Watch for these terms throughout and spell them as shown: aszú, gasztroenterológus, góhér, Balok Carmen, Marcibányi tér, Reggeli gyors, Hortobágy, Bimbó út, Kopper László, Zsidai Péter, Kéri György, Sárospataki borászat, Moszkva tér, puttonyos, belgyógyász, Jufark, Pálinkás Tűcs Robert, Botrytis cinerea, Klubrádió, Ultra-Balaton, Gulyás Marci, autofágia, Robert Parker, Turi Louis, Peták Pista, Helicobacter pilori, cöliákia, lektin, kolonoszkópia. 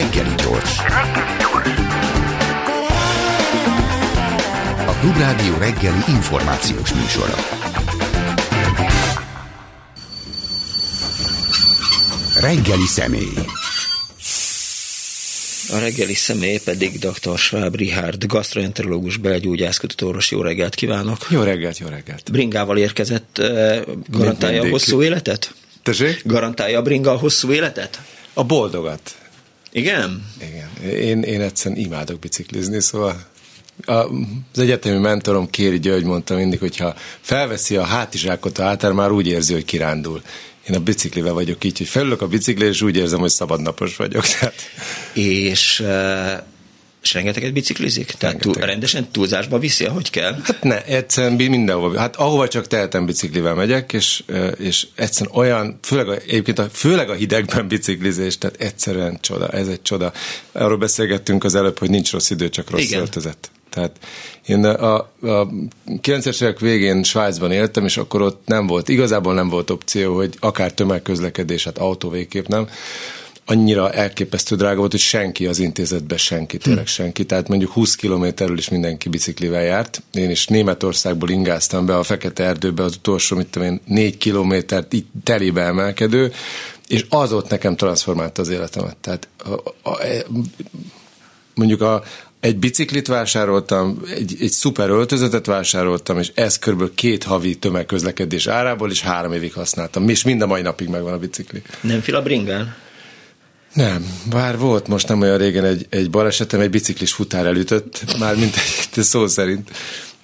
Reggeli gyors. A Klubrádió reggeli információs műsora. Reggeli személy. A reggeli személy pedig Dr. Schwab Richárd, gasztroenterológus, belgyógyász, kötőorvos. Jó reggelt kívánok! Jó reggelt, jó reggelt! Bringával érkezett, garantálja a hosszú életet? Tessék? Garantálja a bringa a hosszú életet? A boldogat. Igen? Igen. Én egyszerűen imádok biciklizni, szóval az egyetemi mentorom Kéri György mondta mindig, hogyha felveszi a hátizsákot a hátára, már úgy érzi, hogy kirándul. Én a biciklivel vagyok így, hogy felülök a biciklire, és úgy érzem, hogy szabadnapos vagyok. Tehát. És rengeteget biciklizik? Tehát rendesen túlzásba viszi, ahogy kell? Hát ne, egyszerűen mindenhova. Hát ahova csak tehetem, biciklivel megyek, és egyszerűen olyan, főleg a hidegben biciklizés, tehát egyszerűen csoda, ez egy csoda. Arról beszélgettünk az előbb, hogy nincs rossz idő, csak rossz öltözet. Tehát én a 90-es évek végén Svájcban éltem, és akkor ott nem volt opció, hogy akár tömegközlekedés, hát autó végképp nem. Annyira elképesztő drága volt, hogy senki az intézetben, tényleg senki. Tehát mondjuk 20 kilométerről is mindenki biciklivel járt. Én is Németországból ingáztam be a Fekete Erdőbe, az utolsó, 4 kilométert így telibe emelkedő, és az ott nekem transformálta az életemet. Tehát egy biciklit vásároltam, egy szuper öltözetet vásároltam, és ez kb. 2 havi tömegközlekedés árából, és 3 évig használtam. És mind a mai napig megvan a bicikli. Nem fél a bringán? Nem, bár volt most nem olyan régen egy balesetem, egy biciklis futár elütött, mármint szó szerint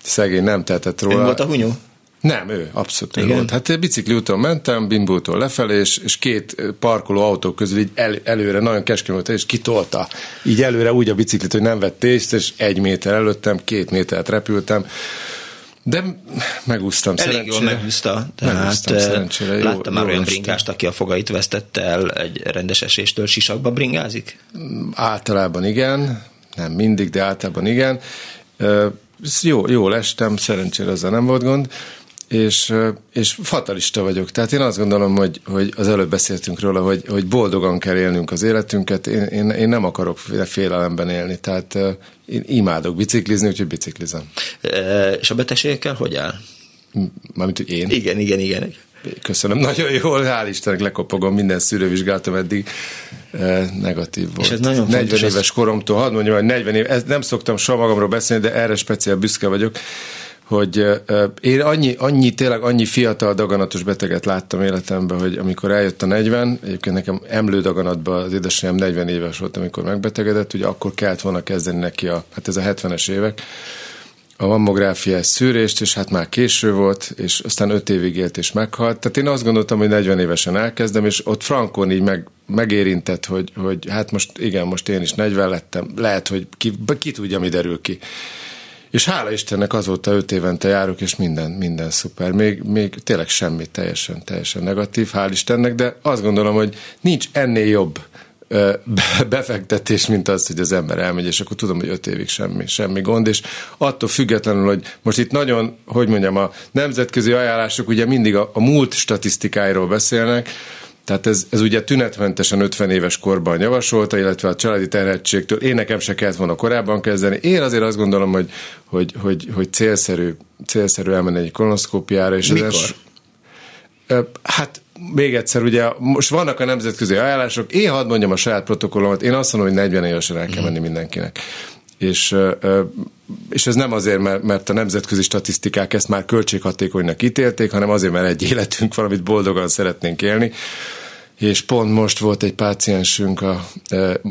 szegény nem tehetett róla. Ő volt a hunyó? Nem, ő, abszolút ő volt. Hát bicikli úton mentem, Bimbó úton lefelé, és 2 parkoló autó közül így előre, nagyon keskeny volt, és kitolta. Így előre úgy a biciklit, hogy nem vett észre, és 1 méter előttem, 2 métert repültem. De megúsztam szerencsére. Elég jól megúszta. Megúsztam szerencsére. Láttam már olyan bringást, aki a fogait vesztette el egy rendes eséstől. Sisakba bringázik? Általában igen. Nem mindig, de általában igen. Jól estem, szerencsére ezzel nem volt gond. És fatalista vagyok. Tehát én azt gondolom, hogy az előbb beszéltünk róla, hogy boldogan kell élnünk az életünket. Én nem akarok félelemben élni. Tehát én imádok biciklizni, úgyhogy biciklizem. És a betegségekkel hogy áll? Mármint, hogy én? Igen. Köszönöm, nagyon jól, hál' Istennek, lekopogom, minden szűrővizsgálatom eddig negatív volt. És ez nagyon 40 éves koromtól, hadd mondjam, hogy 40 év, ezt nem szoktam soha magamról beszélni, de erre speciál büszke vagyok, hogy én tényleg annyi fiatal daganatos beteget láttam életemben, hogy amikor eljött a 40, egyébként nekem emlődaganatban az édesanyám 40 éves volt, amikor megbetegedett, ugye akkor kellett volna kezdeni neki ez a 70-es évek, a mammográfiás szűrést, és hát már késő volt, és aztán 5 évig élt, és meghalt. Tehát én azt gondoltam, hogy 40 évesen elkezdem, és ott frankon így megérintett, hogy hát most én is 40 lettem, lehet, hogy ki tudja, mi derül ki. És hála Istennek azóta 5 évente járok, és minden szuper. Még tényleg semmi teljesen negatív, hál' Istennek, de azt gondolom, hogy nincs ennél jobb befektetés, mint az, hogy az ember elmegy, és akkor tudom, hogy 5 évig semmi gond, és attól függetlenül, hogy most itt nagyon, a nemzetközi ajánlások ugye mindig a múlt statisztikáiról beszélnek. Tehát ez ugye tünetmentesen 50 éves korban javasolta, illetve a családi terhetségtől. Én nekem se kellett volna korábban kezdeni. Én azért azt gondolom, hogy célszerű elmenni egy kolonoszkópiára. És mikor? Hát még egyszer, ugye most vannak a nemzetközi ajánlások. Én hadd mondjam a saját protokollomat. Én azt mondom, hogy 40 évesen el kell menni mindenkinek. És ez nem azért, mert a nemzetközi statisztikák ezt már költséghatékonynak ítélték, hanem azért, mert egy életünk van, amit boldogan szeretnénk élni. És pont most volt egy páciensünk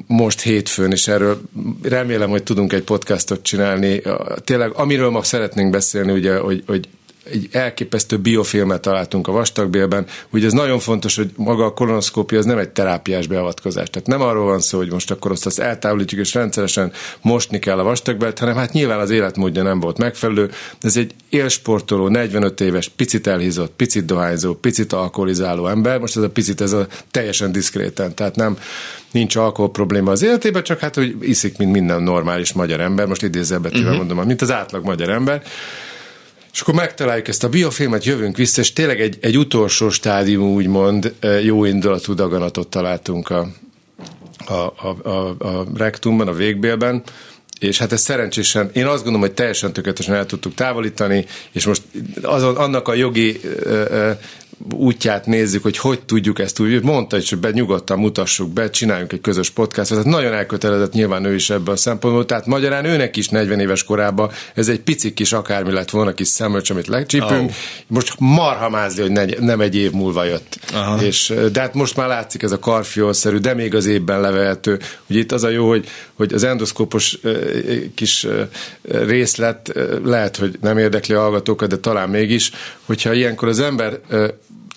most hétfőn, és erről remélem, hogy tudunk egy podcastot csinálni. Tényleg, amiről ma szeretnénk beszélni, ugye, hogy egy elképesztő biofilmet találtunk a vastagbélben. Ugye ez nagyon fontos, hogy maga a kolonoszkópia az nem egy terápiás beavatkozás. Tehát nem arról van szó, hogy most akkor azt eltávolítjuk, és rendszeresen mosni kell a vastagbélt, hanem hát nyilván az életmódja nem volt megfelelő. Ez egy élsportoló, 45 éves, picit elhízott, picit dohányzó, picit alkoholizáló ember. Most ez a picit, ez a teljesen diszkréten, tehát nincs alkohol probléma az életében, csak hát, hogy iszik, mint minden normális magyar ember. Most idézőjelben mondom, mint az átlag magyar ember. És akkor megtaláljuk ezt a biofilmet, jövünk vissza, és tényleg egy utolsó stádium, úgymond, jó indulatú daganatot találtunk a a rektumban, a végbélben, és hát ez szerencsésen, én azt gondolom, hogy teljesen tökéletesen el tudtuk távolítani, és most annak a jogi útját nézzük, hogy tudjuk ezt úgy. Mondta is, hogy nyugodtan mutassuk be, csináljunk egy közös podcastot. Tehát nagyon elkötelezett nyilván ő is ebben a szempontból. Tehát magyarán őnek is 40 éves korában ez egy pici kis akármi lett volna, kis szemölcs, amit legcsípünk. Oh. Most marhamázli, hogy nem egy év múlva jött. Aha. És, de hát most már látszik ez a karfiolszerű, de még az évben levehető. Ugye itt az a jó, hogy az endoszkópos kis részlet lehet, hogy nem érdekli a hallgatókat, de talán mégis, hogyha ilyenkor az ember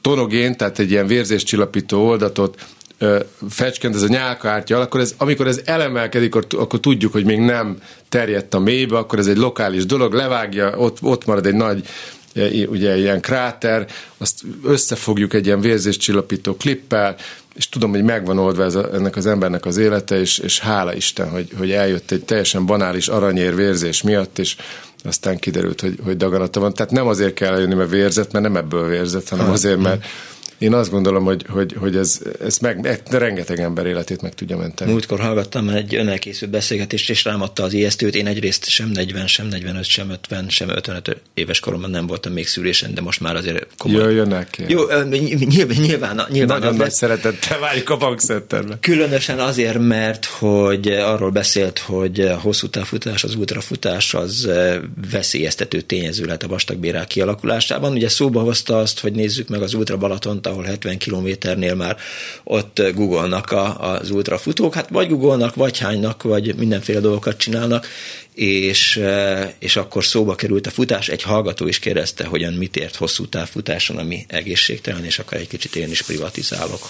tonogén, tehát egy ilyen vérzéscsillapító oldatot fecskent ez a nyálkahártya, amikor ez elemelkedik, akkor tudjuk, hogy még nem terjedt a mélybe, akkor ez egy lokális dolog, levágja, ott marad egy nagy ugye ilyen kráter, azt összefogjuk egy ilyen vérzéscsillapító klippel, és tudom, hogy megvan oldva ennek az embernek az élete, és hála Isten, hogy eljött egy teljesen banális aranyérvérzés miatt, és aztán kiderült, hogy daganata van. Tehát nem azért kell eljönni, mert vérzett, mert nem ebből vérzett, hanem azért, mert én azt gondolom, hogy ez rengeteg ember életét meg tudja menteni. Múltkor hallgattam egy önelkészült beszélgetést, és rám adta az ijesztőt. Én egyrészt sem 40, sem 45, sem 50, sem 55 éves koromban nem voltam még szülésen, de most már azért komoly. Jöjjönek ki. Jó, nyilván. Nagyon nagy szeretettel várjuk a bankszentterbe. Különösen azért, mert hogy arról beszélt, hogy a hosszú távfutás, az ultrafutás az veszélyeztető tényező lehet a vastagbélrák kialakulásában. Ugye szóba hozta azt, hogy nézzük meg az Ultra-Balatont, ahol 70 kilométernél már ott googolnak az ultrafutók, hát vagy googolnak, vagy hánynak, vagy mindenféle dolgokat csinálnak, és akkor szóba került a futás, egy hallgató is kérdezte, hogyan mit ért hosszú távfutáson, ami egészségtelen, és akkor egy kicsit én is privatizálok,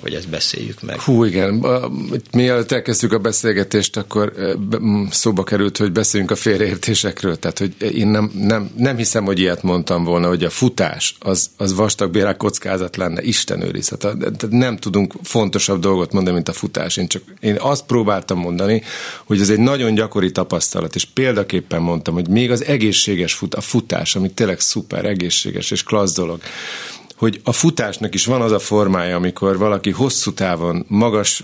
hogy ezt beszéljük meg. Hú, igen, mielőtt elkezdtük a beszélgetést, akkor szóba került, hogy beszéljünk a félreértésekről, tehát hogy én nem hiszem, hogy ilyet mondtam volna, hogy a futás az vastagbélrák kockázat lenne, Isten őrizhet. Tehát nem tudunk fontosabb dolgot mondani, mint a futás. Én azt próbáltam mondani, hogy ez egy nagyon gyakori tapasztalat, és példaképpen mondtam, hogy még az egészséges futás, ami tényleg szuper, egészséges és klassz dolog, hogy a futásnak is van az a formája, amikor valaki hosszú távon, magas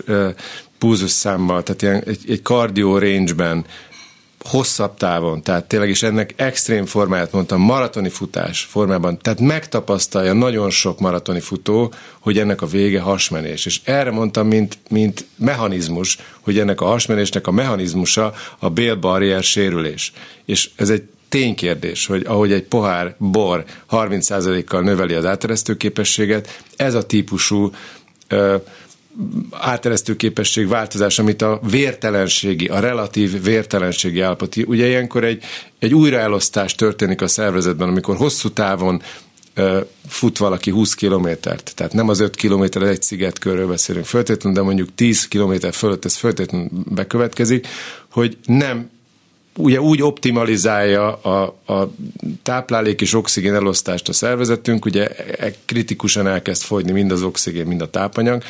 pulzusszámmal, tehát ilyen, egy cardio range-ben, hosszabb távon, tehát tényleg is ennek extrém formáját mondtam, maratoni futás formában, tehát megtapasztalja nagyon sok maratoni futó, hogy ennek a vége hasmenés. És erre mondtam, mint mechanizmus, hogy ennek a hasmenésnek a mechanizmusa a bélbarrier sérülés. És ez egy ténykérdés, hogy ahogy egy pohár bor 30%-kal növeli az áteresztő képességet, ez a típusú áteresztő képesség változás, amit a vértelenségi, a relatív vértelenségi állapot. Ugye ilyenkor egy újraelosztás történik a szervezetben, amikor hosszú távon fut valaki 20 kilométert, tehát nem az 5 kilométer egy szigetkörről beszélünk föltétlenül, de mondjuk 10 kilométer fölött ez föltétlenül bekövetkezik, hogy nem ugye úgy optimalizálja a táplálék és oxigén elosztást a szervezetünk, ugye kritikusan elkezd fogyni mind az oxigén, mind a tápanyag,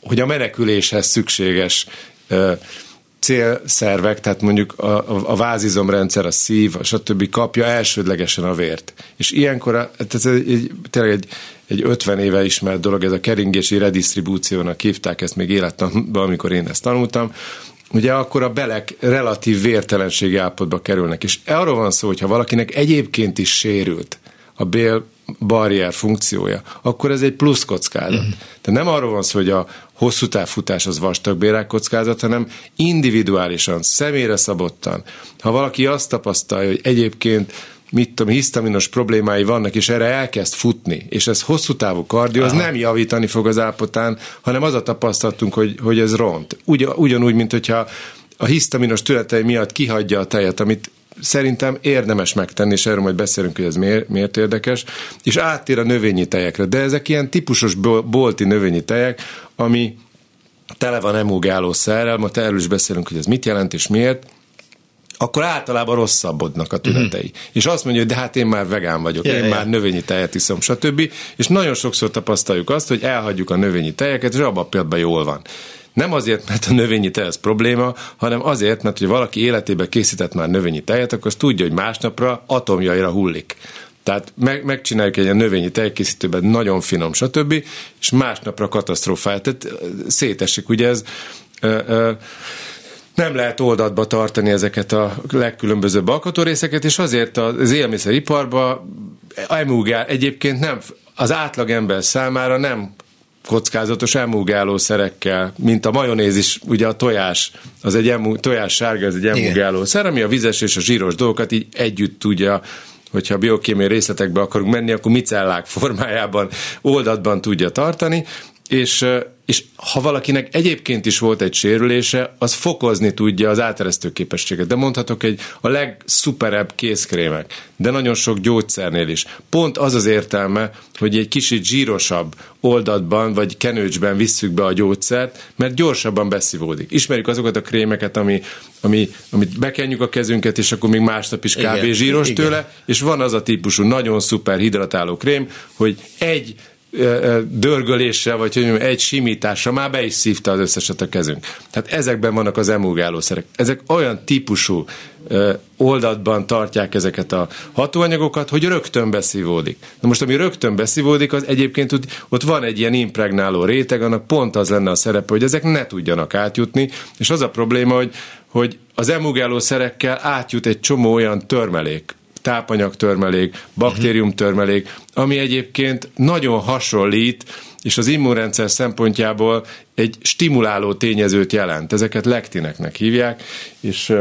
hogy a meneküléshez szükséges célszervek, tehát mondjuk a vázizomrendszer, a szív, stb. Kapja elsődlegesen a vért. És ilyenkor, ez tényleg egy 50 éve ismert dolog, ez a keringési redistribúciónak hívták, ezt még élettanban, amikor én ezt tanultam, ugye akkor a belek relatív vértelenségi állapotba kerülnek. És arról van szó, hogyha valakinek egyébként is sérült a bélbarrier funkciója, akkor ez egy plusz kockázat. Tehát nem arról van szó, hogy a hosszú távfutás az vastagbélrák kockázat, hanem individuálisan, személyre szabottan. Ha valaki azt tapasztalja, hogy egyébként hisztaminos problémái vannak, és erre elkezd futni, és ez hosszú távú kardió, az nem javítani fog az állapotán, hanem az a tapasztalatunk, hogy ez ront. Ugyanúgy, mint hogyha a hisztaminos tünetei miatt kihagyja a tejet, amit szerintem érdemes megtenni, és erről majd beszélünk, hogy ez miért érdekes, és áttér a növényi tejekre. De ezek ilyen típusos bolti növényi tejek, ami tele van emulgálószerrel, ma erről is beszélünk, hogy ez mit jelent és miért, akkor általában rosszabbodnak a tünetei. És azt mondja, hogy de hát én már vegán vagyok, már növényi tejet iszom, stb. És nagyon sokszor tapasztaljuk azt, hogy elhagyjuk a növényi tejeket, és abban a pillanatban jól van. Nem azért, mert a növényi tej az probléma, hanem azért, mert hogy valaki életében készített már növényi tejet, akkor azt tudja, hogy másnapra atomjaira hullik. Tehát megcsináljuk egy ilyen növényi tejkészítőben, nagyon finom, stb., és másnapra katasztrófát. Tehát szétesik, ugye ez... Nem lehet oldatba tartani ezeket a legkülönbözőbb alkotórészeket, és azért az élelmiszeriparban emulgál, egyébként nem, az átlagember számára nem kockázatos emulgálószerekkel, mint a majonéz is, ugye a tojás, az egy tojássárga, ez egy emulgálószer, ami a vizes és a zsíros dolgokat így együtt tudja, hogyha biokémiai részletekbe akarunk menni, akkor micellák formájában, oldatban tudja tartani, és ha valakinek egyébként is volt egy sérülése, az fokozni tudja az áteresztő képességet. De mondhatok a legszuperebb kézkrémek, de nagyon sok gyógyszernél is. Pont az az értelme, hogy egy kicsit zsírosabb oldatban vagy kenőcsben visszük be a gyógyszert, mert gyorsabban beszívódik. Ismerjük azokat a krémeket, amit bekenjük a kezünket, és akkor még másnap is kb. Zsíros tőle, és van az a típusú nagyon szuper hidratáló krém, hogy egy dörgöléssel, vagy hogy egy simításra már be is szívta az összeset a kezünk. Tehát ezekben vannak az emulgálószerek. Ezek olyan típusú oldatban tartják ezeket a hatóanyagokat, hogy rögtön beszívódik. Na most, ami rögtön beszívódik, az egyébként ott van egy ilyen impregnáló réteg, annak pont az lenne a szerepe, hogy ezek ne tudjanak átjutni, és az a probléma, hogy az emulgálószerekkel átjut egy csomó olyan törmelék, tápanyagtörmelék, baktériumtörmelék, ami egyébként nagyon hasonlít, és az immunrendszer szempontjából egy stimuláló tényezőt jelent. Ezeket lektineknek hívják, és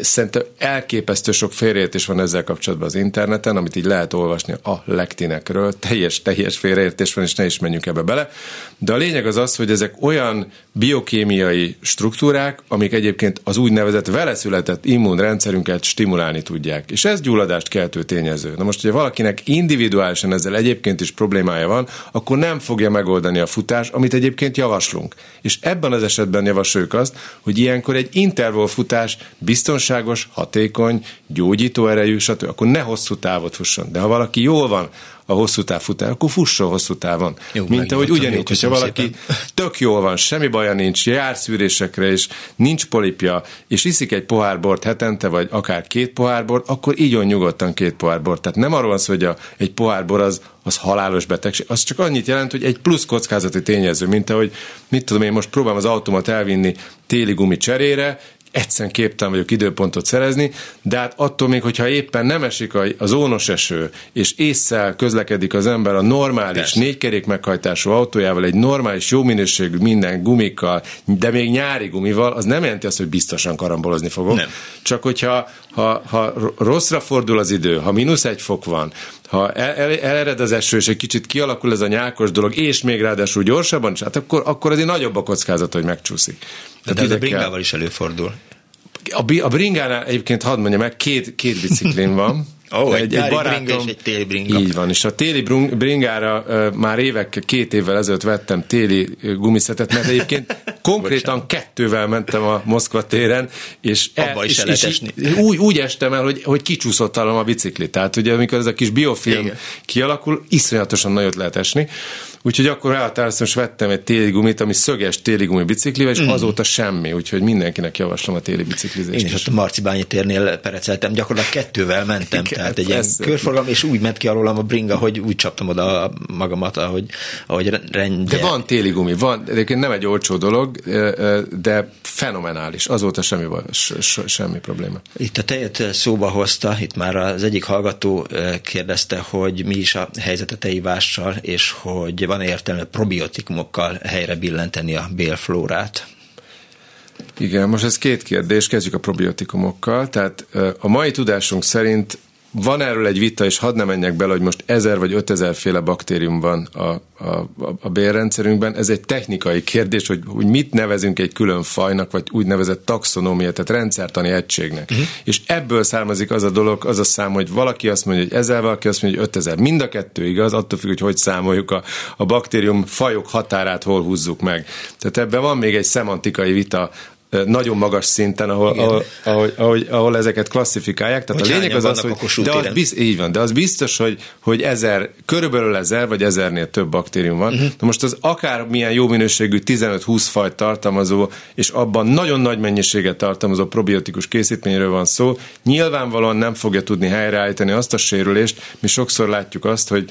szerintem elképesztő sok félreértés van ezzel kapcsolatban az interneten, amit így lehet olvasni a lektinekről, teljes félreértés van, és ne is menjünk ebbe bele. De a lényeg az, hogy ezek olyan biokémiai struktúrák, amik egyébként az úgynevezett veleszületett immunrendszerünket stimulálni tudják. És ez gyulladást keltő tényező. Na most, hogyha valakinek individuálisan ezzel egyébként is problémája van, akkor nem fogja megoldani a futás, amit egyébként javaslunk. És ebben az esetben javasoljuk azt, hogy ilyenkor egy intervall futás biztonságos, hatékony, gyógyító erejű, stb. Akkor ne hosszú távot fusson. De ha valaki jól van a hosszú táv futás, akkor fusson hosszú távon. Jó, mint ahogy ugyanígy, hogyha valaki tök jól van, semmi baja nincs, jár szűrésekre, és nincs polipja, és iszik egy pohár bort hetente, vagy akár 2 pohár bort, akkor igyon nyugodtan 2 pohár bort. Tehát nem arról van szó, hogy egy pohár bor az halálos betegség. Az csak annyit jelent, hogy egy plusz kockázati tényező, mint ahogy, mit tudom én, most próbálom az automat elvinni téli gumi cserére, egyszerűen képtelen vagyok időpontot szerezni, de hát attól még, hogyha éppen nem esik a zónos eső, és ésszel közlekedik az ember a normális 4 kerék meghajtású autójával, egy normális, jó minőségű minden gumikkal, de még nyári gumival, az nem jelenti azt, hogy biztosan karambolozni fogok. Nem. Csak hogyha ha rosszra fordul az idő, ha -1 fok van, ha elered az eső, és egy kicsit kialakul ez a nyákos dolog, és még ráadásul gyorsabban, hát akkor azért nagyobb a kockázat, hogy megcsúszik. De ez a bringával is előfordul. A bringánál egyébként, hadd mondjam meg, két biciklin van. Egy barátom, és egy téli bringa. Így van, és a téli bringára már 2 évvel ezelőtt vettem téli gumiszetet, mert egyébként konkrétan 2-vel mentem a Moszkva téren, és úgy estem el, hogy kicsúszott alom a bicikli. Tehát ugye, amikor ez a kis biofilm kialakul, iszonyatosan nagyot lehet esni. Úgyhogy akkor elhatároztam, és vettem egy téli gumit, ami szöges téli gumi biciklivel, és azóta semmi, úgyhogy mindenkinek javaslom a téli biciklizést. Én is ott a Marcibányi térnél pereceltem, gyakorlatilag 2-vel mentem, tehát egy ilyen körforgalom, és úgy ment ki alólam a bringa, hogy úgy csaptam oda magamat, ahogy rendje. De van téli gumi, van, egyébként nem egy olcsó dolog, de fenomenális, azóta semmi probléma. Itt a tejet szóba hozta, itt már az egyik hallgató kérdezte, hogy mi is a helyzet a tejvással, és hogy van értelme probiotikumokkal helyre billenteni a bélflórát? Igen, most ez 2 kérdés, kezdjük a probiotikumokkal. Tehát a mai tudásunk szerint van erről egy vita, és hadd ne menjek bele, hogy most 1000 vagy 5000 féle baktérium van a bélrendszerünkben. Ez egy technikai kérdés, hogy mit nevezünk egy külön fajnak, vagy úgynevezett taxonómia, tehát rendszertani egységnek. És ebből származik az a dolog, az a szám, hogy valaki azt mondja, hogy 1000, valaki azt mondja, hogy 5000. Mind a 2 igaz, attól függ, hogy számoljuk a baktérium fajok határát, hol húzzuk meg. Tehát ebben van még egy szemantikai vita nagyon magas szinten, ahol ezeket klasszifikálják. Tehát hogy a lényeg az az, hogy de az biztos, hogy körülbelül 1000 vagy 1000-nél több baktérium van. Uh-huh. Na most az akármilyen jó minőségű 15-20 fajt tartalmazó, és abban nagyon nagy mennyiséget tartalmazó probiotikus készítményről van szó, nyilvánvalóan nem fogja tudni helyreállítani azt a sérülést. Mi sokszor látjuk azt, hogy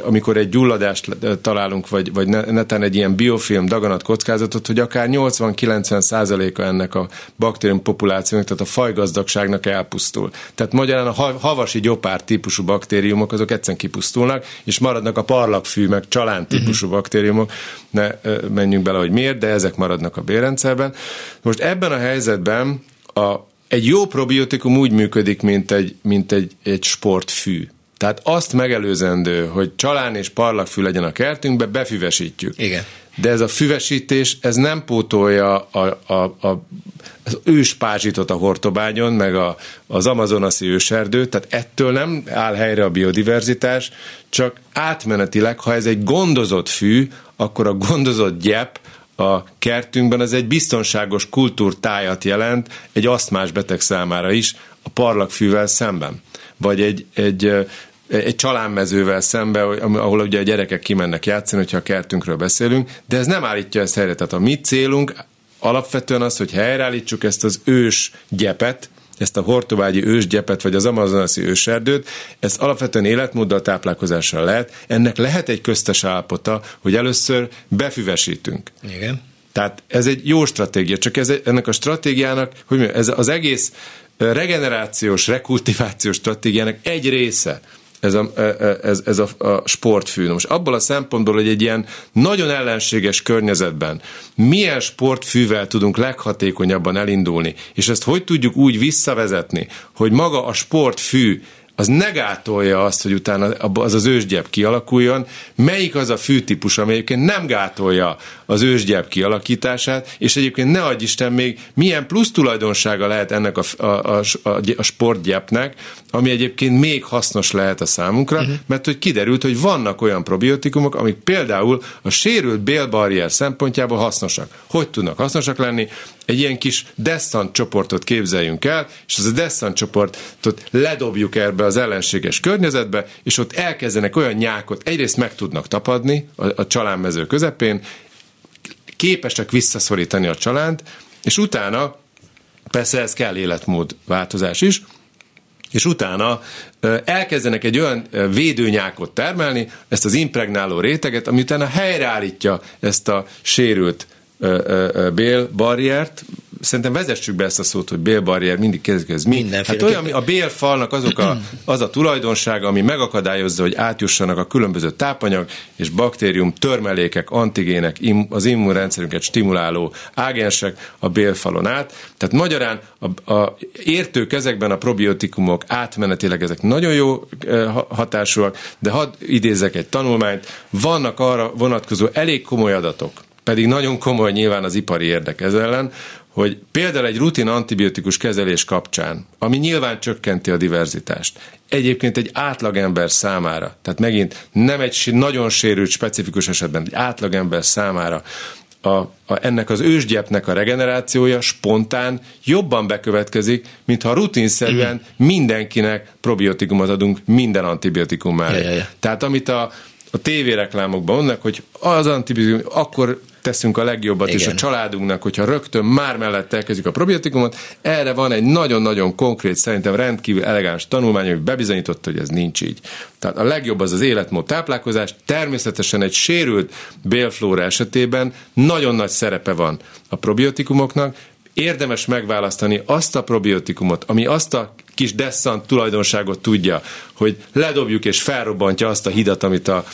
amikor egy gyulladást találunk, vagy netán egy ilyen biofilm daganat kockázatot, hogy akár 80-90%-a ennek a baktérium populációnak, tehát a fajgazdagságnak elpusztul. Tehát magyarán a havasi gyopár típusú baktériumok azok egyszerűen kipusztulnak, és maradnak a parlagfű, meg csalán típusú baktériumok. Ne menjünk bele, hogy miért, de ezek maradnak a bérrendszerben. Most ebben a helyzetben egy jó probiotikum úgy működik, mint egy sportfű. Tehát azt megelőzendő, hogy csalán és parlagfű legyen a kertünkbe, befüvesítjük. Igen. De ez a füvesítés, ez nem pótolja az őspázsitot a Hortobágyon, meg az amazonaszi őserdőt, tehát ettől nem áll helyre a biodiverzitás, csak átmenetileg, ha ez egy gondozott fű, akkor a gondozott gyep a kertünkben az egy biztonságos kultúrtájat jelent egy asztmás beteg számára is, a parlagfűvel szemben. Vagy egy csalánmezővel szembe, ahol ugye a gyerekek kimennek játszani, hogyha a kertünkről beszélünk, de ez nem állítja ezt helyre. Tehát a mi célunk alapvetően az, hogy helyreállítsuk ezt az ős gyepet, ezt a hortobágyi ősgyepet, vagy az amazonaszi őserdőt, ezt alapvetően életmóddal, táplálkozással lehet. Ennek lehet egy köztes állapota, hogy először befüvesítünk. Igen. Tehát ez egy jó stratégia, csak ennek a stratégiának, hogy ez az egész regenerációs, rekultivációs stratégiának egy része ez a sportfű. Most abból a szempontból, hogy egy ilyen nagyon ellenséges környezetben milyen sportfűvel tudunk leghatékonyabban elindulni, és ezt hogy tudjuk úgy visszavezetni, hogy maga a sportfű az negátolja azt, hogy utána az az ősgyep kialakuljon, melyik az a fűtípus, amely egyébként nem gátolja az ősgyep kialakítását, és egyébként ne adj Isten még milyen plusz tulajdonsága lehet ennek a sportgyepnek, ami egyébként még hasznos lehet a számunkra, mert hogy kiderült, hogy vannak olyan probiotikumok, amik például a sérült bélbarrier szempontjából hasznosak. Hogy tudnak hasznosak lenni? Egy ilyen kis desszant csoportot képzeljünk el, és az a desszant csoportot ledobjuk erbe az ellenséges környezetbe, és ott elkezdenek olyan nyákot, egyrészt meg tudnak tapadni a csalánmező közepén, képesek visszaszorítani a csalánt, és utána, persze ez kell életmódváltozás is, és utána elkezdenek egy olyan védőnyákot termelni, ezt az impregnáló réteget, ami utána helyreállítja ezt a sérült bélbarriert. Szerintem vezessük be ezt a szót, hogy bélbarrier, mindig kezdjük, ez mi? Hát olyan, a bélfalnak az a tulajdonsága, ami megakadályozza, hogy átjussanak a különböző tápanyag és baktérium törmelékek, antigének, az immunrendszerünket stimuláló ágensek a bélfalon át. Tehát magyarán értő kezekben a probiotikumok átmenetileg ezek nagyon jó hatásúak, de hadd idézzek egy tanulmányt. Vannak arra vonatkozó elég komoly adatok, pedig nagyon komoly nyilván az ipari érdek ez ellen, hogy például egy rutin antibiotikus kezelés kapcsán, ami nyilván csökkenti a diverzitást, egyébként egy átlagember számára, tehát megint nem egy nagyon sérült specifikus esetben, egy átlagember számára ennek az ősgyepnek a regenerációja spontán jobban bekövetkezik, mintha rutinszerűen mindenkinek probiotikumot adunk minden antibiotikum mellé. Tehát amit a tévéreklámokban mondnak, hogy az antibiotikum, akkor teszünk a legjobbat is a családunknak, hogyha rögtön már mellett elkezdjük a probiotikumot. Erre van egy nagyon-nagyon konkrét, szerintem rendkívül elegáns tanulmány, ami bebizonyította, hogy ez nincs így. Tehát a legjobb az életmód táplálkozás, természetesen egy sérült bélflóra esetében nagyon nagy szerepe van a probiotikumoknak. Érdemes megválasztani azt a probiotikumot, ami azt a kis desszant tulajdonságot tudja, hogy ledobjuk és felrobbantja azt a hidat, amit a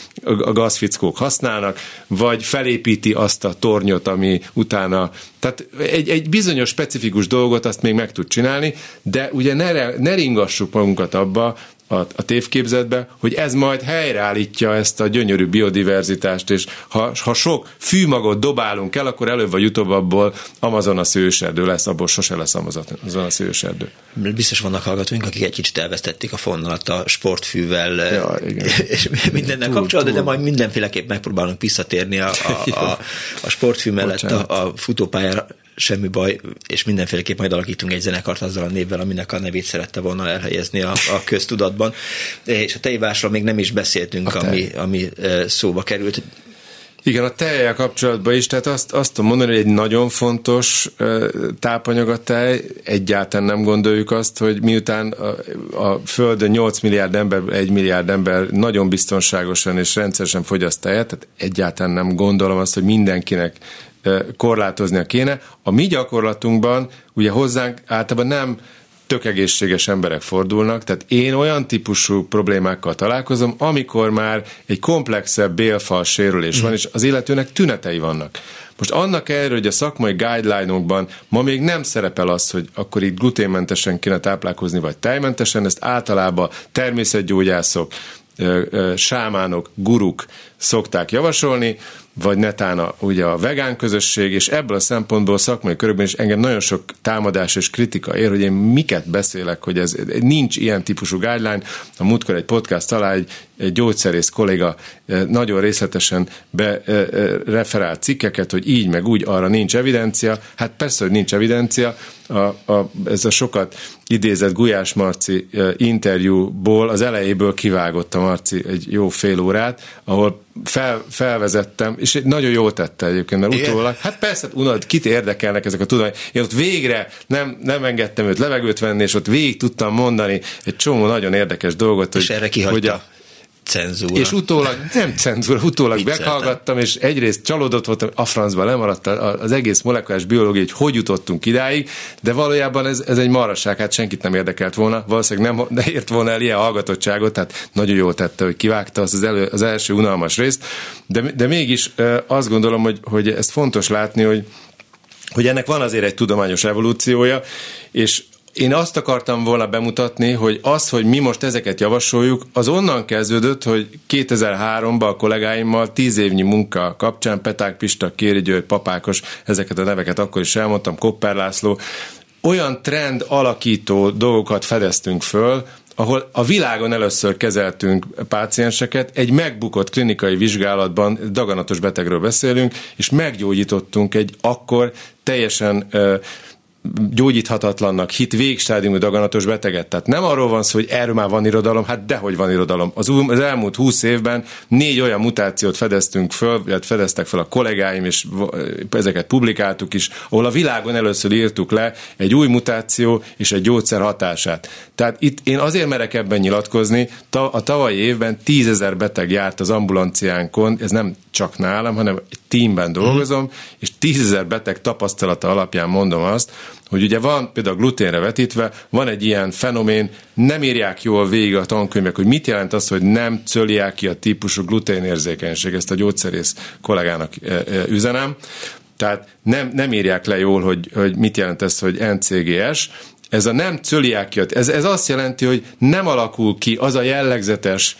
gazfickók használnak, vagy felépíti azt a tornyot, ami utána... Tehát egy bizonyos specifikus dolgot azt még meg tud csinálni, de ugye ne ringassuk magunkat abba a tévképzetbe, hogy ez majd helyreállítja ezt a gyönyörű biodiverzitást, és ha sok fűmagot dobálunk el, akkor előbb vagy utóbb abból amazonaszi őserdő lesz, abból sose lesz amazonaszi őserdő. Biztos vannak hallgatóink, akik egy kicsit elvesztették a fonalat a sportfűvel, és mindennel kapcsolatban, de majd mindenféleképp megpróbálunk visszatérni a sportfű mellett a futópályára. semmi baj, és mindenféleképp majd alakítunk egy zenekart azzal a névvel, aminek a nevét szerette volna elhelyezni a köztudatban. És a tejvásról még nem is beszéltünk, ami szóba került. Igen, a tejjel kapcsolatban is, tehát azt tudom mondani, hogy egy nagyon fontos tápanyag a tej, egyáltalán nem gondoljuk azt, hogy miután a Földön 8 milliárd ember, 1 milliárd ember nagyon biztonságosan és rendszeresen fogyaszt tejet, tehát egyáltalán nem gondolom azt, hogy mindenkinek korlátoznia kéne. A mi gyakorlatunkban ugye hozzánk általában nem tök egészséges emberek fordulnak, tehát én olyan típusú problémákkal találkozom, amikor már egy komplexebb bélfal sérülés van, és az illetőnek tünetei vannak. Most annak erről, hogy a szakmai guideline-okban ma még nem szerepel az, hogy akkor itt gluténmentesen kéne táplálkozni, vagy tejmentesen, ezt általában természetgyógyászok, sámánok, guruk szokták javasolni, vagy netán ugye a vegán közösség, és ebből a szempontból szakmai körökben is engem nagyon sok támadás és kritika ér, hogy én miket beszélek, hogy ez nincs ilyen típusú guideline. A múltkor egy podcast alá egy gyógyszerész kolléga nagyon részletesen bereferált cikkeket, hogy így meg úgy arra nincs evidencia. Hát persze, hogy nincs evidencia. Ez a sokat idézett Gulyás Marci interjúból az elejéből kivágott a Marci egy jó fél órát, ahol felvezettem, és nagyon jól tette egyébként, mert utólag, hát persze, unod, kit érdekelnek ezek a tudományok. Én ott végre nem engedtem őt levegőt venni, és ott végig tudtam mondani egy csomó nagyon érdekes dolgot. És erre kihagyta a cenzúra. És utólag, nem cenzúra, utólag meghallgattam, és egyrészt csalódott voltam, a francban lemaradt az egész molekulás biológia, hogy jutottunk idáig, de valójában ez egy marasság, hát senkit nem érdekelt volna, valószínűleg nem ért volna el ilyen hallgatottságot, tehát nagyon jól tette, hogy kivágta azt az első unalmas részt, de mégis azt gondolom, hogy ezt fontos látni, hogy ennek van azért egy tudományos evolúciója, és én azt akartam volna bemutatni, hogy az, hogy mi most ezeket javasoljuk, az onnan kezdődött, hogy 2003-ban a kollégáimmal 10 évnyi munka kapcsán, Peták Pista, Kéri György, Papákos, ezeket a neveket akkor is elmondtam, Kopper László, olyan trend alakító dolgokat fedeztünk föl, ahol a világon először kezeltünk pácienseket, egy megbukott klinikai vizsgálatban daganatos betegről beszélünk, és meggyógyítottunk egy akkor teljesen gyógyíthatatlannak hit végstádiumú daganatos beteget. Tehát nem arról van szó, hogy erről már van irodalom, hát dehogy van irodalom. Az elmúlt 20 évben 4 olyan mutációt fedeztünk föl, illetve fedeztek fel a kollégáim, és ezeket publikáltuk is, ahol a világon először írtuk le egy új mutáció és egy gyógyszer hatását. Tehát itt én azért merek ebben nyilatkozni, a tavalyi évben 10 000 beteg járt az ambulanciánkon, ez nem csak nálam, hanem egy teamben dolgozom, és 10 000 beteg tapasztalata alapján mondom azt, hogy ugye van, például gluténre vetítve, van egy ilyen fenomén, nem írják jól végig a tankönyvek, hogy mit jelent az, hogy nem cöliákia típusú gluténérzékenység, ezt a gyógyszerész kollégának üzenem, tehát nem írják le jól, hogy mit jelent ez, hogy NCGS, ez a nem cöliákia, ez azt jelenti, hogy nem alakul ki az a jellegzetes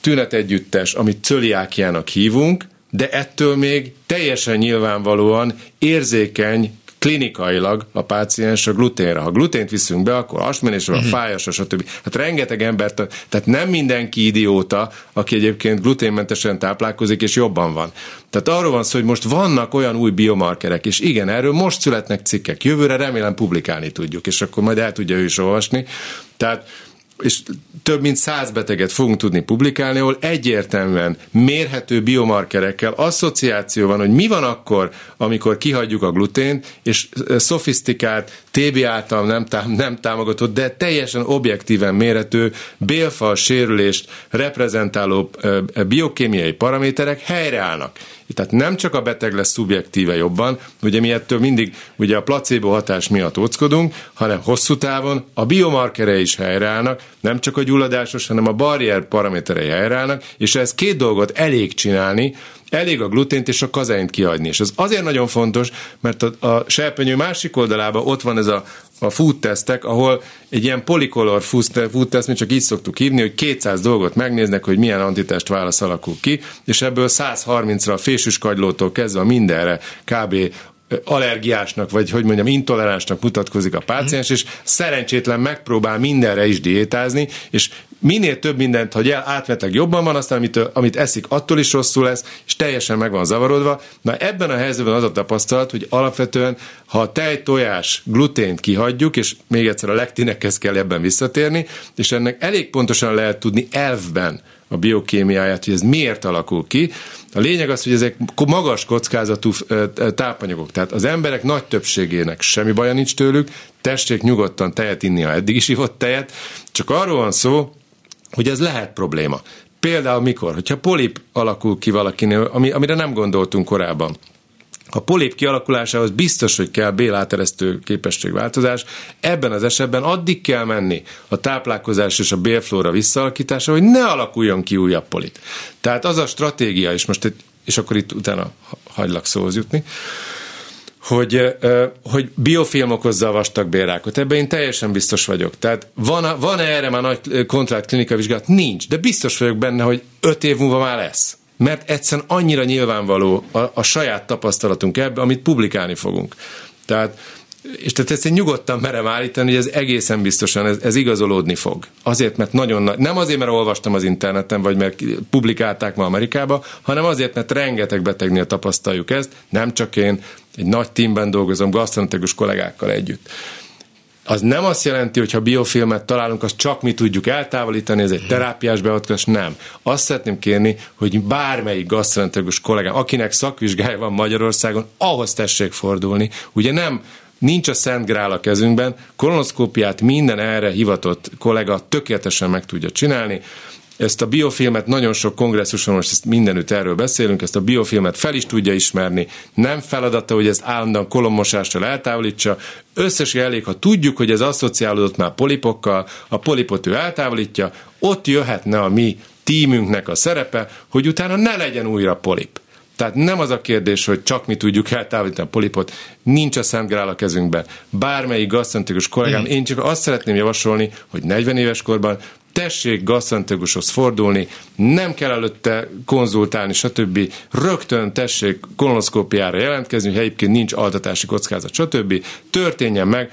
tünetegyüttes, amit cöliákiának hívunk, de ettől még teljesen nyilvánvalóan érzékeny klinikailag a páciens a gluténra. Ha glutént viszünk be, akkor hasmenésre, fájásra, stb. Hát rengeteg embert, tehát nem mindenki idióta, aki egyébként gluténmentesen táplálkozik, és jobban van. Tehát arról van szó, hogy most vannak olyan új biomarkerek, és igen, erről most születnek cikkek. Jövőre remélem publikálni tudjuk, és akkor majd el tudja ő is olvasni. Tehát és több mint 100 beteget fogunk tudni publikálni, ahol egyértelműen mérhető biomarkerekkel asszociáció van, hogy mi van akkor, amikor kihagyjuk a glutént, és szofisztikált, TB által nem támogatott, de teljesen objektíven mérhető bélfal sérülést reprezentáló biokémiai paraméterek helyreállnak. Tehát nem csak a beteg lesz szubjektíve jobban, ugye mi ettől mindig ugye a placebo hatás miatt óckodunk, hanem hosszú távon a biomarkerei is helyreállnak, nem csak a gyulladásos, hanem a barrier paraméterei helyreállnak, és ez 2 dolgot elég csinálni, elég a glutént és a kazeint kihagyni. És ez azért nagyon fontos, mert a serpenyő másik oldalában ott van ez a food testek, ahol egy ilyen policolor food test, mi csak így szoktuk hívni, hogy 200 dolgot megnéznek, hogy milyen antitest válasz alakul ki, és ebből 130-ra a fésűskagylótól kezdve mindenre kb. allergiásnak, vagy hogy mondjam, intoleránsnak mutatkozik a páciens, és szerencsétlen megpróbál mindenre is diétázni, és minél több mindent, hogy átmenetleg jobban van, aztán amit eszik, attól is rosszul lesz, és teljesen meg van zavarodva. Na ebben a helyzetben az a tapasztalat, hogy alapvetően, ha a tej, tojás, glutént kihagyjuk, és még egyszer a lektinekhez kell ebben visszatérni, és ennek elég pontosan lehet tudni elvben a biokémiáját, hogy ez miért alakul ki. A lényeg az, hogy ezek magas kockázatú tápanyagok, tehát az emberek nagy többségének semmi baja nincs tőlük, tessék nyugodtan tejet inni, ha eddig is ivott tejet, csak arról van szó, hogy ez lehet probléma. Például mikor? Hogyha polip alakul ki valakinél, amire nem gondoltunk korábban. A polip kialakulásához biztos, hogy kell béláteresztő képességváltozás. Ebben az esetben addig kell menni a táplálkozás és a bélflóra visszaalakítása, hogy ne alakuljon ki újabb polip. Tehát az a stratégia, és akkor itt utána hagylak szóhoz jutni, hogy biofilm okozza a vastagbélrákot. Ebben én teljesen biztos vagyok. Tehát van erre már nagy kontrált klinikai vizsgálat? Nincs, de biztos vagyok benne, hogy 5 év múlva már lesz. Mert egyszerűen annyira nyilvánvaló a saját tapasztalatunk ebben, amit publikálni fogunk. Tehát ezt én nyugodtan merem állítani, hogy ez egészen biztosan, ez igazolódni fog. Azért, mert nem azért, mert olvastam az interneten, vagy mert publikálták ma Amerikába, hanem azért, mert rengeteg betegnél tapasztaljuk ezt, nem csak én, egy nagy teamben dolgozom, gasztroenterológus kollégákkal együtt. Az nem azt jelenti, hogy ha biofilmet találunk, azt csak mi tudjuk eltávolítani, ez egy terápiás beavatkozás, nem. Azt szeretném kérni, hogy bármelyik gasztroenterológus kollégám, akinek szakvizsgája van Magyarországon, ahhoz tessék fordulni. Ugye nincs a Szent Grál a kezünkben, kolonoszkópiát minden erre hivatott kollega tökéletesen meg tudja csinálni. Ezt a biofilmet nagyon sok kongresszuson, most mindenütt erről beszélünk, ezt a biofilmet fel is tudja ismerni, nem feladata, hogy ezt állandóan kolommosással eltávolítsa, összesen elég, ha tudjuk, hogy ez asszociálódott már polipokkal, a polipot ő eltávolítja, ott jöhetne a mi tímünknek a szerepe, hogy utána ne legyen újra polip. Tehát nem az a kérdés, hogy csak mi tudjuk eltávolítani a polipot, nincs a Szent Grál a kezünkben. Bármelyik gasztroenterológus kollégám, én csak azt szeretném javasolni, hogy 40 éves korban tessék gasztroenterológushoz fordulni, nem kell előtte konzultálni, stb. Rögtön tessék kolonoszkópiára jelentkezni, ha egyébként nincs altatási kockázat, stb. Történjen meg,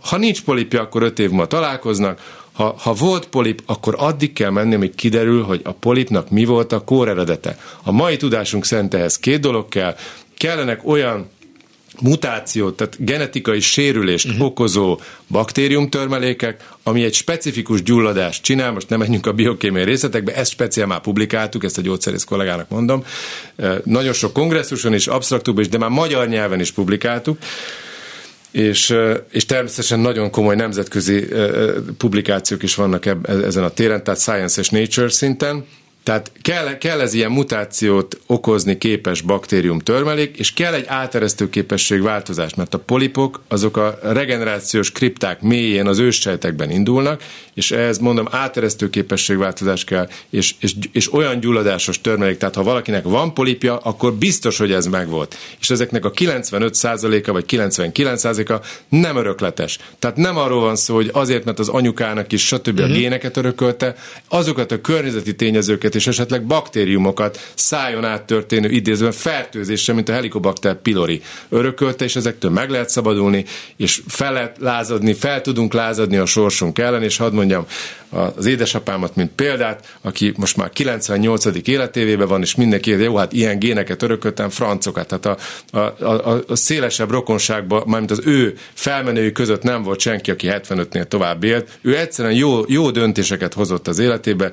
ha nincs polipja, akkor 5 év múlva találkoznak, ha volt polip, akkor addig kell menni, amíg kiderül, hogy a polipnak mi volt a kóreredete. A mai tudásunk szerint ehhez 2 dolog kell, kellenek olyan mutációt, tehát genetikai sérülést okozó baktériumtörmelékek, ami egy specifikus gyulladást csinál, most nem menjünk a biokémiai részletekbe, ezt speciál már publikáltuk, ezt a gyógyszerész kollégának mondom, nagyon sok kongresszuson is, absztraktumban is, de már magyar nyelven is publikáltuk, és természetesen nagyon komoly nemzetközi publikációk is vannak ezen a téren, tehát Science és Nature szinten. Tehát kell ez ilyen mutációt okozni képes baktérium törmelék, és kell egy áteresztő képesség változás, mert a polipok azok a regenerációs kripták mélyén az őssejtekben indulnak, és ehhez mondom áteresztő képesség változás kell, és olyan gyulladásos törmelék, tehát ha valakinek van polipja, akkor biztos, hogy ez megvolt. És ezeknek a 95%-a vagy 99%-a nem örökletes. Tehát nem arról van szó, hogy azért, mert az anyukának is stb. A géneket örökölte, azokat a környezeti tényezőket és esetleg baktériumokat szájon át történő idézően fertőzésre, mint a Helicobacter pilori örökölte, és ezektől meg lehet szabadulni, és fel tudunk lázadni a sorsunk ellen, és hadd mondjam az édesapámat, mint példát, aki most már 98. életévében van, és mindenki érde, jó, hát ilyen géneket örököltem, francokat, tehát a szélesebb rokonságban, mármint az ő felmenői között nem volt senki, aki 75-nél tovább élt, ő egyszerűen jó döntéseket hozott az életébe,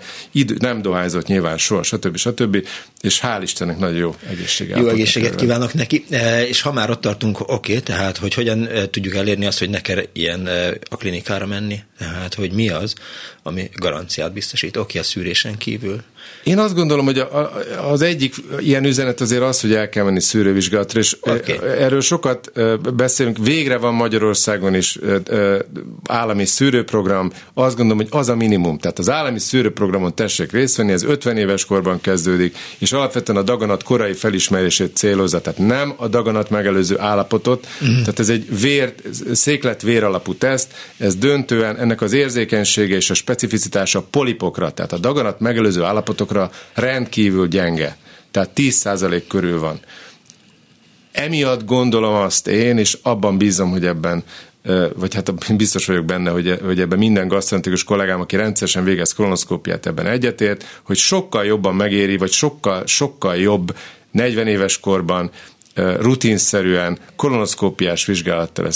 nem dohányzott nyilván sor, stb. És hál' Istennek nagyon jó egészséget. Jó egészséget kívánok neki, és ha már ott tartunk, oké, tehát hogy hogyan tudjuk elérni azt, hogy ne kell ilyen a klinikára menni, tehát hogy mi az, ami garanciát biztosít, a szűrésen kívül. Én azt gondolom, hogy az egyik ilyen üzenet azért az, hogy el kell menni szűrővizsgálatra, és erről sokat beszélünk, végre van Magyarországon is állami szűrőprogram, azt gondolom, hogy az a minimum, tehát az állami szűrőprogramon tessék részt venni, ez 50 éves korban kezdődik, és alapvetően a daganat korai felismerését célozza, tehát nem a daganat megelőző állapotot, tehát ez egy székletvér alapú teszt, ez döntően ennek az érzékenysége és a specificitása a polipokra, tehát a daganat megelőző állapotokra rendkívül gyenge. Tehát 10% körül van. Emiatt gondolom azt én, és abban bízom, hogy ebben, vagy hát biztos vagyok benne, hogy ebben minden gasztroenterológus kollégám, aki rendszeresen végez kolonoszkópiát, ebben egyetért, hogy sokkal jobban megéri, vagy sokkal jobb 40 éves korban rutinszerűen kolonoszkópiás vizsgálattal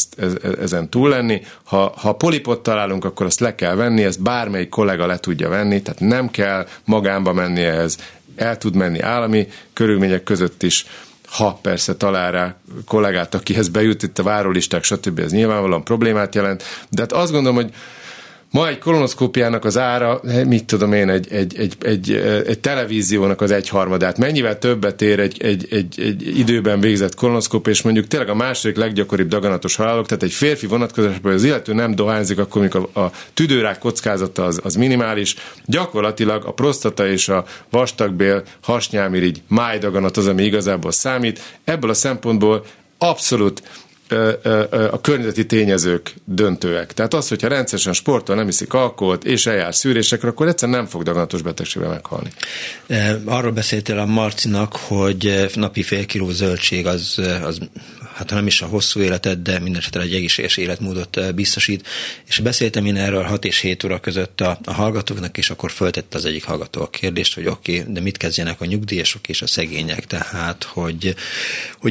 ezen túl lenni. Ha polipot találunk, akkor azt le kell venni, ezt bármelyik kollega le tudja venni, tehát nem kell magánba menni ehhez. El tud menni állami körülmények között is, ha persze talál rá kollégát, akihez bejut, itt a várólisták, stb. Ez nyilvánvalóan problémát jelent, de hát azt gondolom, hogy ma egy kolonoszkópiának az ára, mit tudom én, egy televíziónak az egyharmadát. Mennyivel többet ér egy időben végzett kolonoszkópia, és mondjuk tényleg a második leggyakoribb daganatos halálok, tehát egy férfi vonatkozásban az illető nem dohányzik, akkor amikor a tüdőrák kockázata az minimális. Gyakorlatilag a prosztata és a vastagbél, hasnyálmirigy, májdaganat az, ami igazából számít. Ebből a szempontból abszolút a környezeti tényezők döntőek. Tehát az, hogyha rendszeresen sportol, nem iszik alkoholt, és eljár szűrésekre, akkor egyszerűen nem fog daganatos betegségben meghalni. Arról beszéltél a Marcinak, hogy napi fél kiló zöldség az hát nem is a hosszú életet, de mindenesetre egy egészséges életmódot biztosít. És beszéltem én erről 6 és 7 óra között a hallgatóknak, és akkor föltette az egyik hallgató a kérdést, hogy oké, de mit kezdjenek a nyugdíjasok és a szegények? Tehát, hogy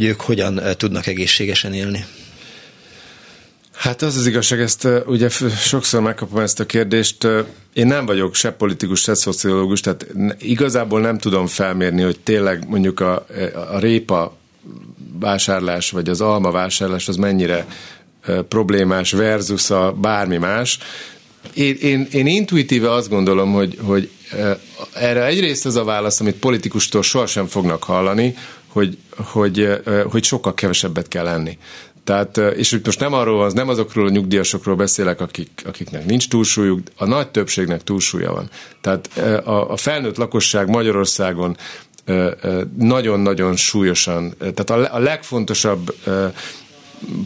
ők hogyan tudnak egészségesen élni? Hát az igazság, ezt ugye sokszor megkapom ezt a kérdést. Én nem vagyok se politikus, se szociológus, tehát igazából nem tudom felmérni, hogy tényleg mondjuk a répa vásárlás, vagy az alma vásárlás az mennyire problémás versus a bármi más. Én intuitíve azt gondolom, hogy erre egyrészt az a válasz, amit politikustól sohasem fognak hallani, hogy sokkal kevesebbet kell enni. Tehát, és hogy most nem arról van, nem azokról a nyugdíjasokról beszélek, akiknek nincs túlsúlyuk, a nagy többségnek túlsúlya van. Tehát a felnőtt lakosság Magyarországon nagyon-nagyon súlyosan, tehát a legfontosabb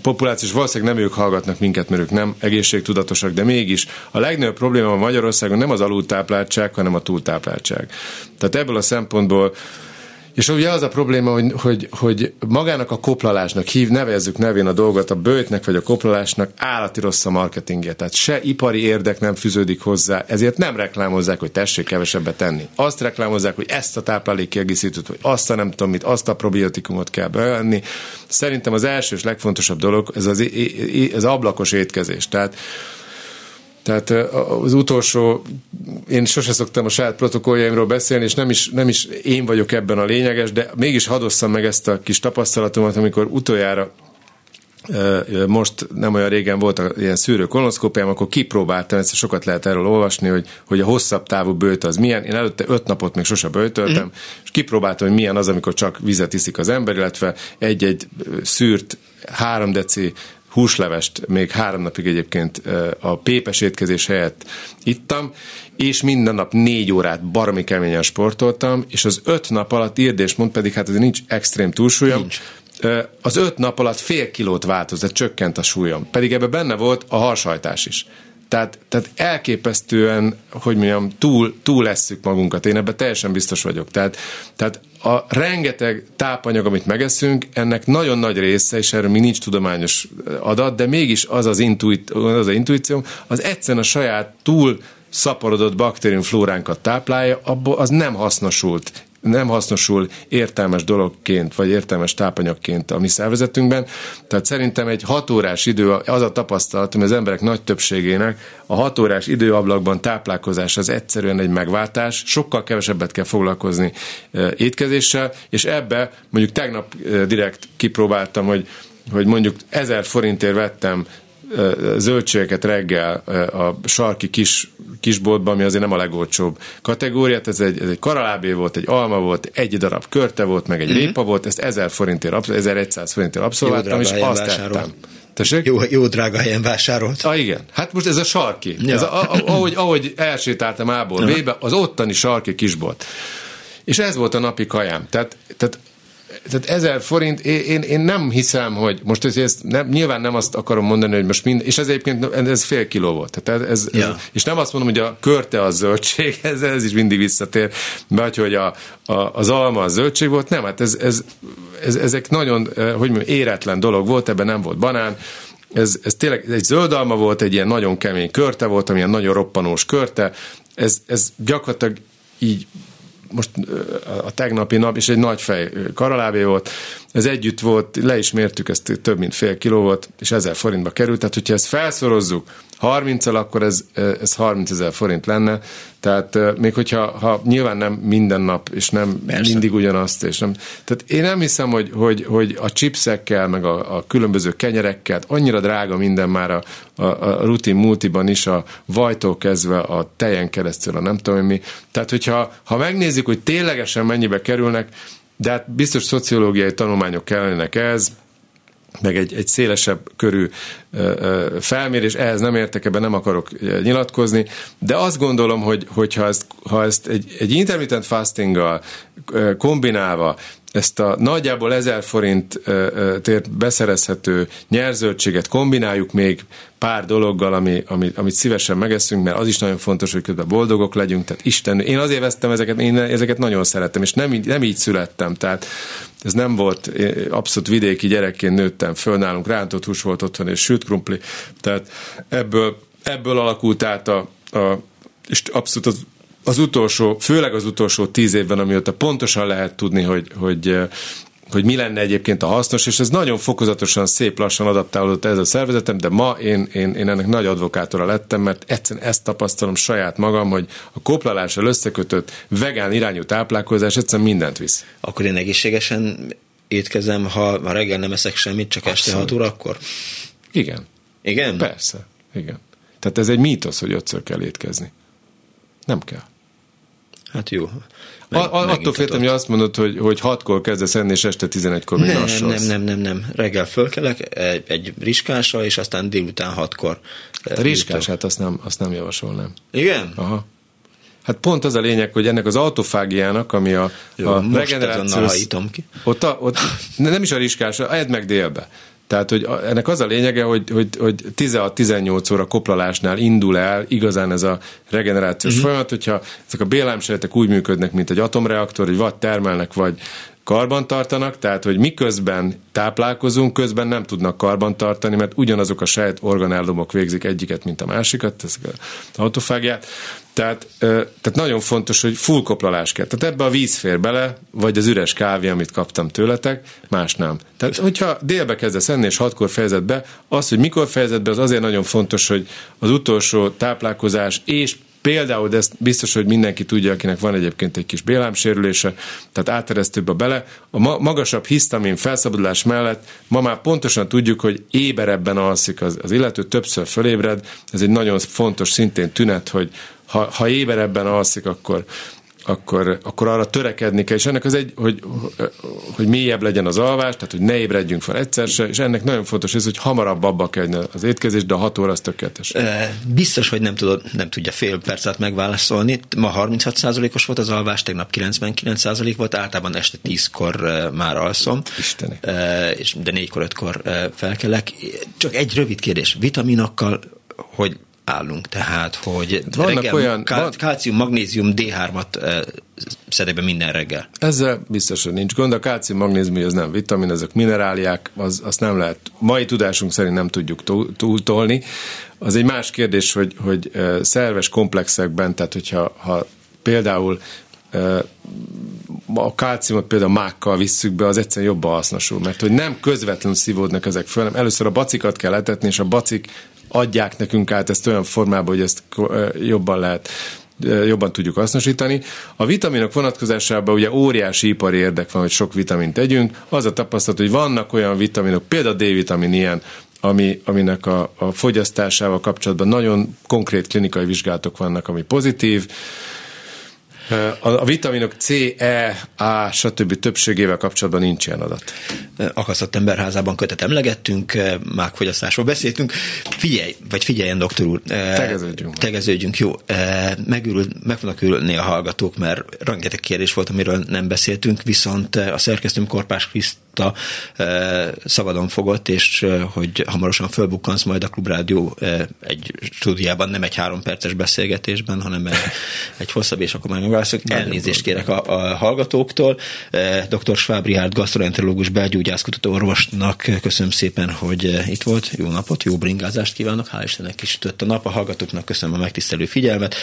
populációs, valószínűleg nem ők hallgatnak minket, mert ők nem egészségtudatosak, de mégis a legnagyobb probléma Magyarországon nem az alultápláltság, hanem a túltápláltság. Tehát ebből a szempontból, és ugye az a probléma, hogy magának a koplalásnak nevezzük nevén a dolgot, a böjtnek vagy a koplalásnak állati rossz a marketingje. Tehát se ipari érdek nem fűződik hozzá, ezért nem reklámozzák, hogy tessék kevesebbet tenni. Azt reklámozzák, hogy ezt a táplálékkiegészítőt, vagy azt a nem tudom mit, azt a probiotikumot kell bevenni. Szerintem az első és legfontosabb dolog ez ablakos étkezés. Tehát az utolsó, én sose szoktam a saját protokolljaimról beszélni, és nem is én vagyok ebben a lényeges, de mégis hadd osszam meg ezt a kis tapasztalatomat, amikor utoljára, most nem olyan régen volt ilyen szűrő kolonoszkópiám, akkor kipróbáltam, ezt sokat lehet erről olvasni, hogy a hosszabb távú böjt az milyen. Én előtte 5 napot még sose böjtöltem, és kipróbáltam, hogy milyen az, amikor csak vizet iszik az ember, illetve egy-egy szűrt 3 deci húslevest még 3 napig egyébként a pépes étkezés helyett ittam, és minden nap 4 órát baromi keményen sportoltam, és az 5 nap alatt írdésmond pedig, hát ez nincs extrém túlsúlyom, nincs. Az 5 nap alatt fél kilót változott, csökkent a súlyom. Pedig ebben benne volt a harshajtás is. Tehát elképesztően, hogy mondjam, túl esszük magunkat. Én ebben teljesen biztos vagyok. Tehát a rengeteg tápanyag, amit megeszünk, ennek nagyon nagy része, és erről még nincs tudományos adat, de mégis az intuícióm, az egyszerűen a saját túl szaporodott baktériumflóránkat táplálja, abból az nem hasznosul értelmes dologként, vagy értelmes tápanyagként a mi szervezetünkben. Tehát szerintem egy 6 órás idő, az a tapasztalatom, az emberek nagy többségének a 6 órás időablakban táplálkozás az egyszerűen egy megváltás, sokkal kevesebbet kell foglalkozni étkezéssel, és ebbe mondjuk tegnap direkt kipróbáltam, hogy mondjuk 1000 forintért vettem zöldségeket reggel a sarki kisboltban, ami azért nem a legolcsóbb kategóriát, ez egy karalábé volt, egy alma volt, egy darab körte volt, meg egy répa volt, ezt 1100 forintért abszolváltam, és azt tettem. Jó drága helyen vásárolt. Igen. Hát most ez a sarki. Ja. Ez ahogy elsétáltam A-ból B-be, az ottani sarki kisbolt. És ez volt a napi kajám. Tehát Tehát 1000 forint, én nem hiszem, hogy most ezt nem, nyilván nem azt akarom mondani, hogy most mind, és ez egyébként ez fél kiló volt. Tehát ez, és nem azt mondom, hogy a körte a zöldség, ez is mindig visszatér, vagy hogy az alma a zöldség volt, nem, hát ezek nagyon, hogy mondjam, éretlen dolog volt, ebben nem volt banán, ez tényleg egy zöld alma volt, egy ilyen nagyon kemény körte volt, amilyen nagyon roppanós körte, ez gyakorlatilag így most a tegnapi nap, és egy nagy fej karalábé volt, ez együtt volt, le is mértük, ez több mint fél kiló volt, és 1000 forintba került, tehát hogyha ezt felszorozzuk 30-al, akkor ez 30 000 forint lenne, tehát még hogyha nyilván nem minden nap, és nem persze. Mindig ugyanazt, és nem, tehát én nem hiszem, hogy a chipsekkel, meg a különböző kenyerekkel, annyira drága minden már a rutin multiban is, a vajtól kezdve a tejen keresztül, a nem tudom mi, tehát hogyha megnézzük, hogy ténylegesen mennyibe kerülnek, de hát biztos szociológiai tanulmányok kellenek ez, meg egy szélesebb körű felmérés, ehhez nem értek, ebben nem akarok nyilatkozni, de azt gondolom, hogy ha ezt egy intermittent fastinggal kombinálva, ezt a nagyjából 1000 forintért beszerezhető nyerzöldséget kombináljuk még pár dologgal, amit szívesen megeszünk, mert az is nagyon fontos, hogy közben boldogok legyünk, tehát Isten, én azért vesztem ezeket, én ezeket nagyon szerettem, és nem így születtem, tehát ez nem volt, abszolút vidéki gyerekként nőttem föl, nálunk rántott hús volt otthon, és sült krumpli, tehát ebből alakult át és abszolút az utolsó, főleg az utolsó 10 évben, amióta pontosan lehet tudni, hogy mi lenne egyébként a hasznos, és ez nagyon fokozatosan, szép lassan adaptálódott ez a szervezetem, de ma én ennek nagy advokátora lettem, mert egyszerűen ezt tapasztalom saját magam, hogy a koplalással összekötött vegán irányú táplálkozás egyszerűen mindent visz. Akkor én egészségesen étkezem, ha reggel nem eszek semmit, csak este 6 óra, akkor? Igen. Igen? Persze, igen. Tehát ez egy mítosz, hogy 5-ször kell étkezni. Nem kell. Hát jó. Attól féltem, hogy azt mondod, hogy 6-kor kezdesz enni, és este 11-kor még lassolsz. Nem. Reggel fölkelek egy rizskással, és aztán délután 6-kor. A rizskását azt nem javasolnám. Igen? Aha. Hát pont az a lényeg, hogy ennek az autofágiának, ami a regenerációs... Ott nem is a rizskás, edd meg délbe. Tehát, hogy ennek az a lényege, hogy 16-18 óra koplalásnál indul el igazán ez a regenerációs folyamat, hogyha ezek a B-lámsejtek úgy működnek, mint egy atomreaktor, hogy vagy termelnek, vagy karbantartanak, tehát, hogy miközben táplálkozunk, közben nem tudnak karbantartani, mert ugyanazok a sejt organellumok végzik egyiket, mint a másikat, ez az autofágiát. Tehát nagyon fontos, hogy full koplalás kell. Tehát ebbe a víz fér bele, vagy az üres kávé, amit kaptam tőletek, más nem. Tehát, hogyha délbe kezdesz enni, és 6-kor fejezed be, az, hogy mikor fejezed be, az azért nagyon fontos, hogy az utolsó táplálkozás és például, de ezt biztos, hogy mindenki tudja, akinek van egyébként egy kis B-lámsérülése, tehát áteresztőbe bele. A magasabb hisztamin felszabadulás mellett ma már pontosan tudjuk, hogy éberebben alszik az illető, többször fölébred. Ez egy nagyon fontos szintén tünet, hogy ha éberebben alszik, akkor arra törekedni kell, és ennek az egy, hogy mélyebb legyen az alvás, tehát hogy ne ébredjünk fel egyszer se, és ennek nagyon fontos ez, hogy hamarabb abba kell az étkezés, de a 6 óra az tökéletes. Biztos, hogy nem tudja fél percet megválaszolni. Ma 36%-os volt az alvás, tegnap 99% volt, általában este 10-kor már alszom. Isteni. De 4-5-kor felkelek. Csak egy rövid kérdés. Vitaminokkal, hogy állunk, tehát, hogy reggel olyan, kalcium, magnézium, D3-at szedek be minden reggel. Ezzel biztosan nincs gond. A kalcium, magnézium, az nem vitamin, ezek mineráliák, azt nem lehet, mai tudásunk szerint nem tudjuk túltolni. Az egy más kérdés, hogy szerves komplexekben, tehát hogyha például a kalciumot például mákkal visszük be, az egyszerűen jobban hasznosul, mert hogy nem közvetlenül szívódnak ezek föl, hanem először a bacikat kell etetni, és a bacik adják nekünk át ezt olyan formában, hogy ezt jobban tudjuk hasznosítani. A vitaminok vonatkozásában ugye óriási ipari érdek van, hogy sok vitamint együnk. Az a tapasztalat, hogy vannak olyan vitaminok, például a D-vitamin ilyen, aminek a fogyasztásával kapcsolatban nagyon konkrét klinikai vizsgálatok vannak, ami pozitív. A vitaminok C, E, A, stb. Többségével kapcsolatban nincs ilyen adat. Akasztott emberházában kötet emlegettünk, mágfogyasztásról beszéltünk. Figyeljen, doktor úr. Tegeződjünk. Jó. Meg fognak ülni a hallgatók, mert rengeteg kérdés volt, amiről nem beszéltünk, viszont a szerkesztőm Korpás Kriszta szabadon fogott, és hogy hamarosan fölbukkansz majd a Klubrádió egy stúdiában, nem egy 3 perces beszélgetésben, hanem egy hosszabb, és akkor már megválaszolok. Elnézést kérek a hallgatóktól. Dr. Schwab Richárd gasztroenterológus belgyógyász kutató orvosnak köszönöm szépen, hogy itt volt. Jó napot, jó bringázást kívánok. Hál' Istennek is tört a nap. A hallgatóknak köszönöm a megtisztelő figyelmet.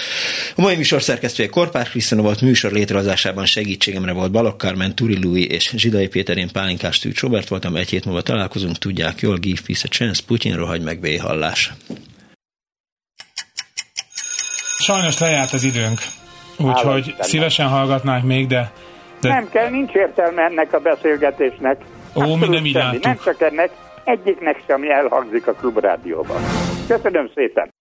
A mai műsor szerkesztője Korpás Kriszta volt, műsor létrehozásában segítségemre volt Balok Carmen, Turi Louis és Zsidai Péter, én Pálinkás Tűcs Robert voltam, egy hét múlva találkozunk, tudják jól, give peace a chance, Putyin rohagy meg béhallás. Sajnos lejárt az időnk, úgyhogy szívesen hallgatnánk még, de... Nem kell, nincs értelme ennek a beszélgetésnek. Ó, mi nem így álltuk. Nem csak ennek, egyiknek sem elhangzik a Klubrádióban. Köszönöm szépen.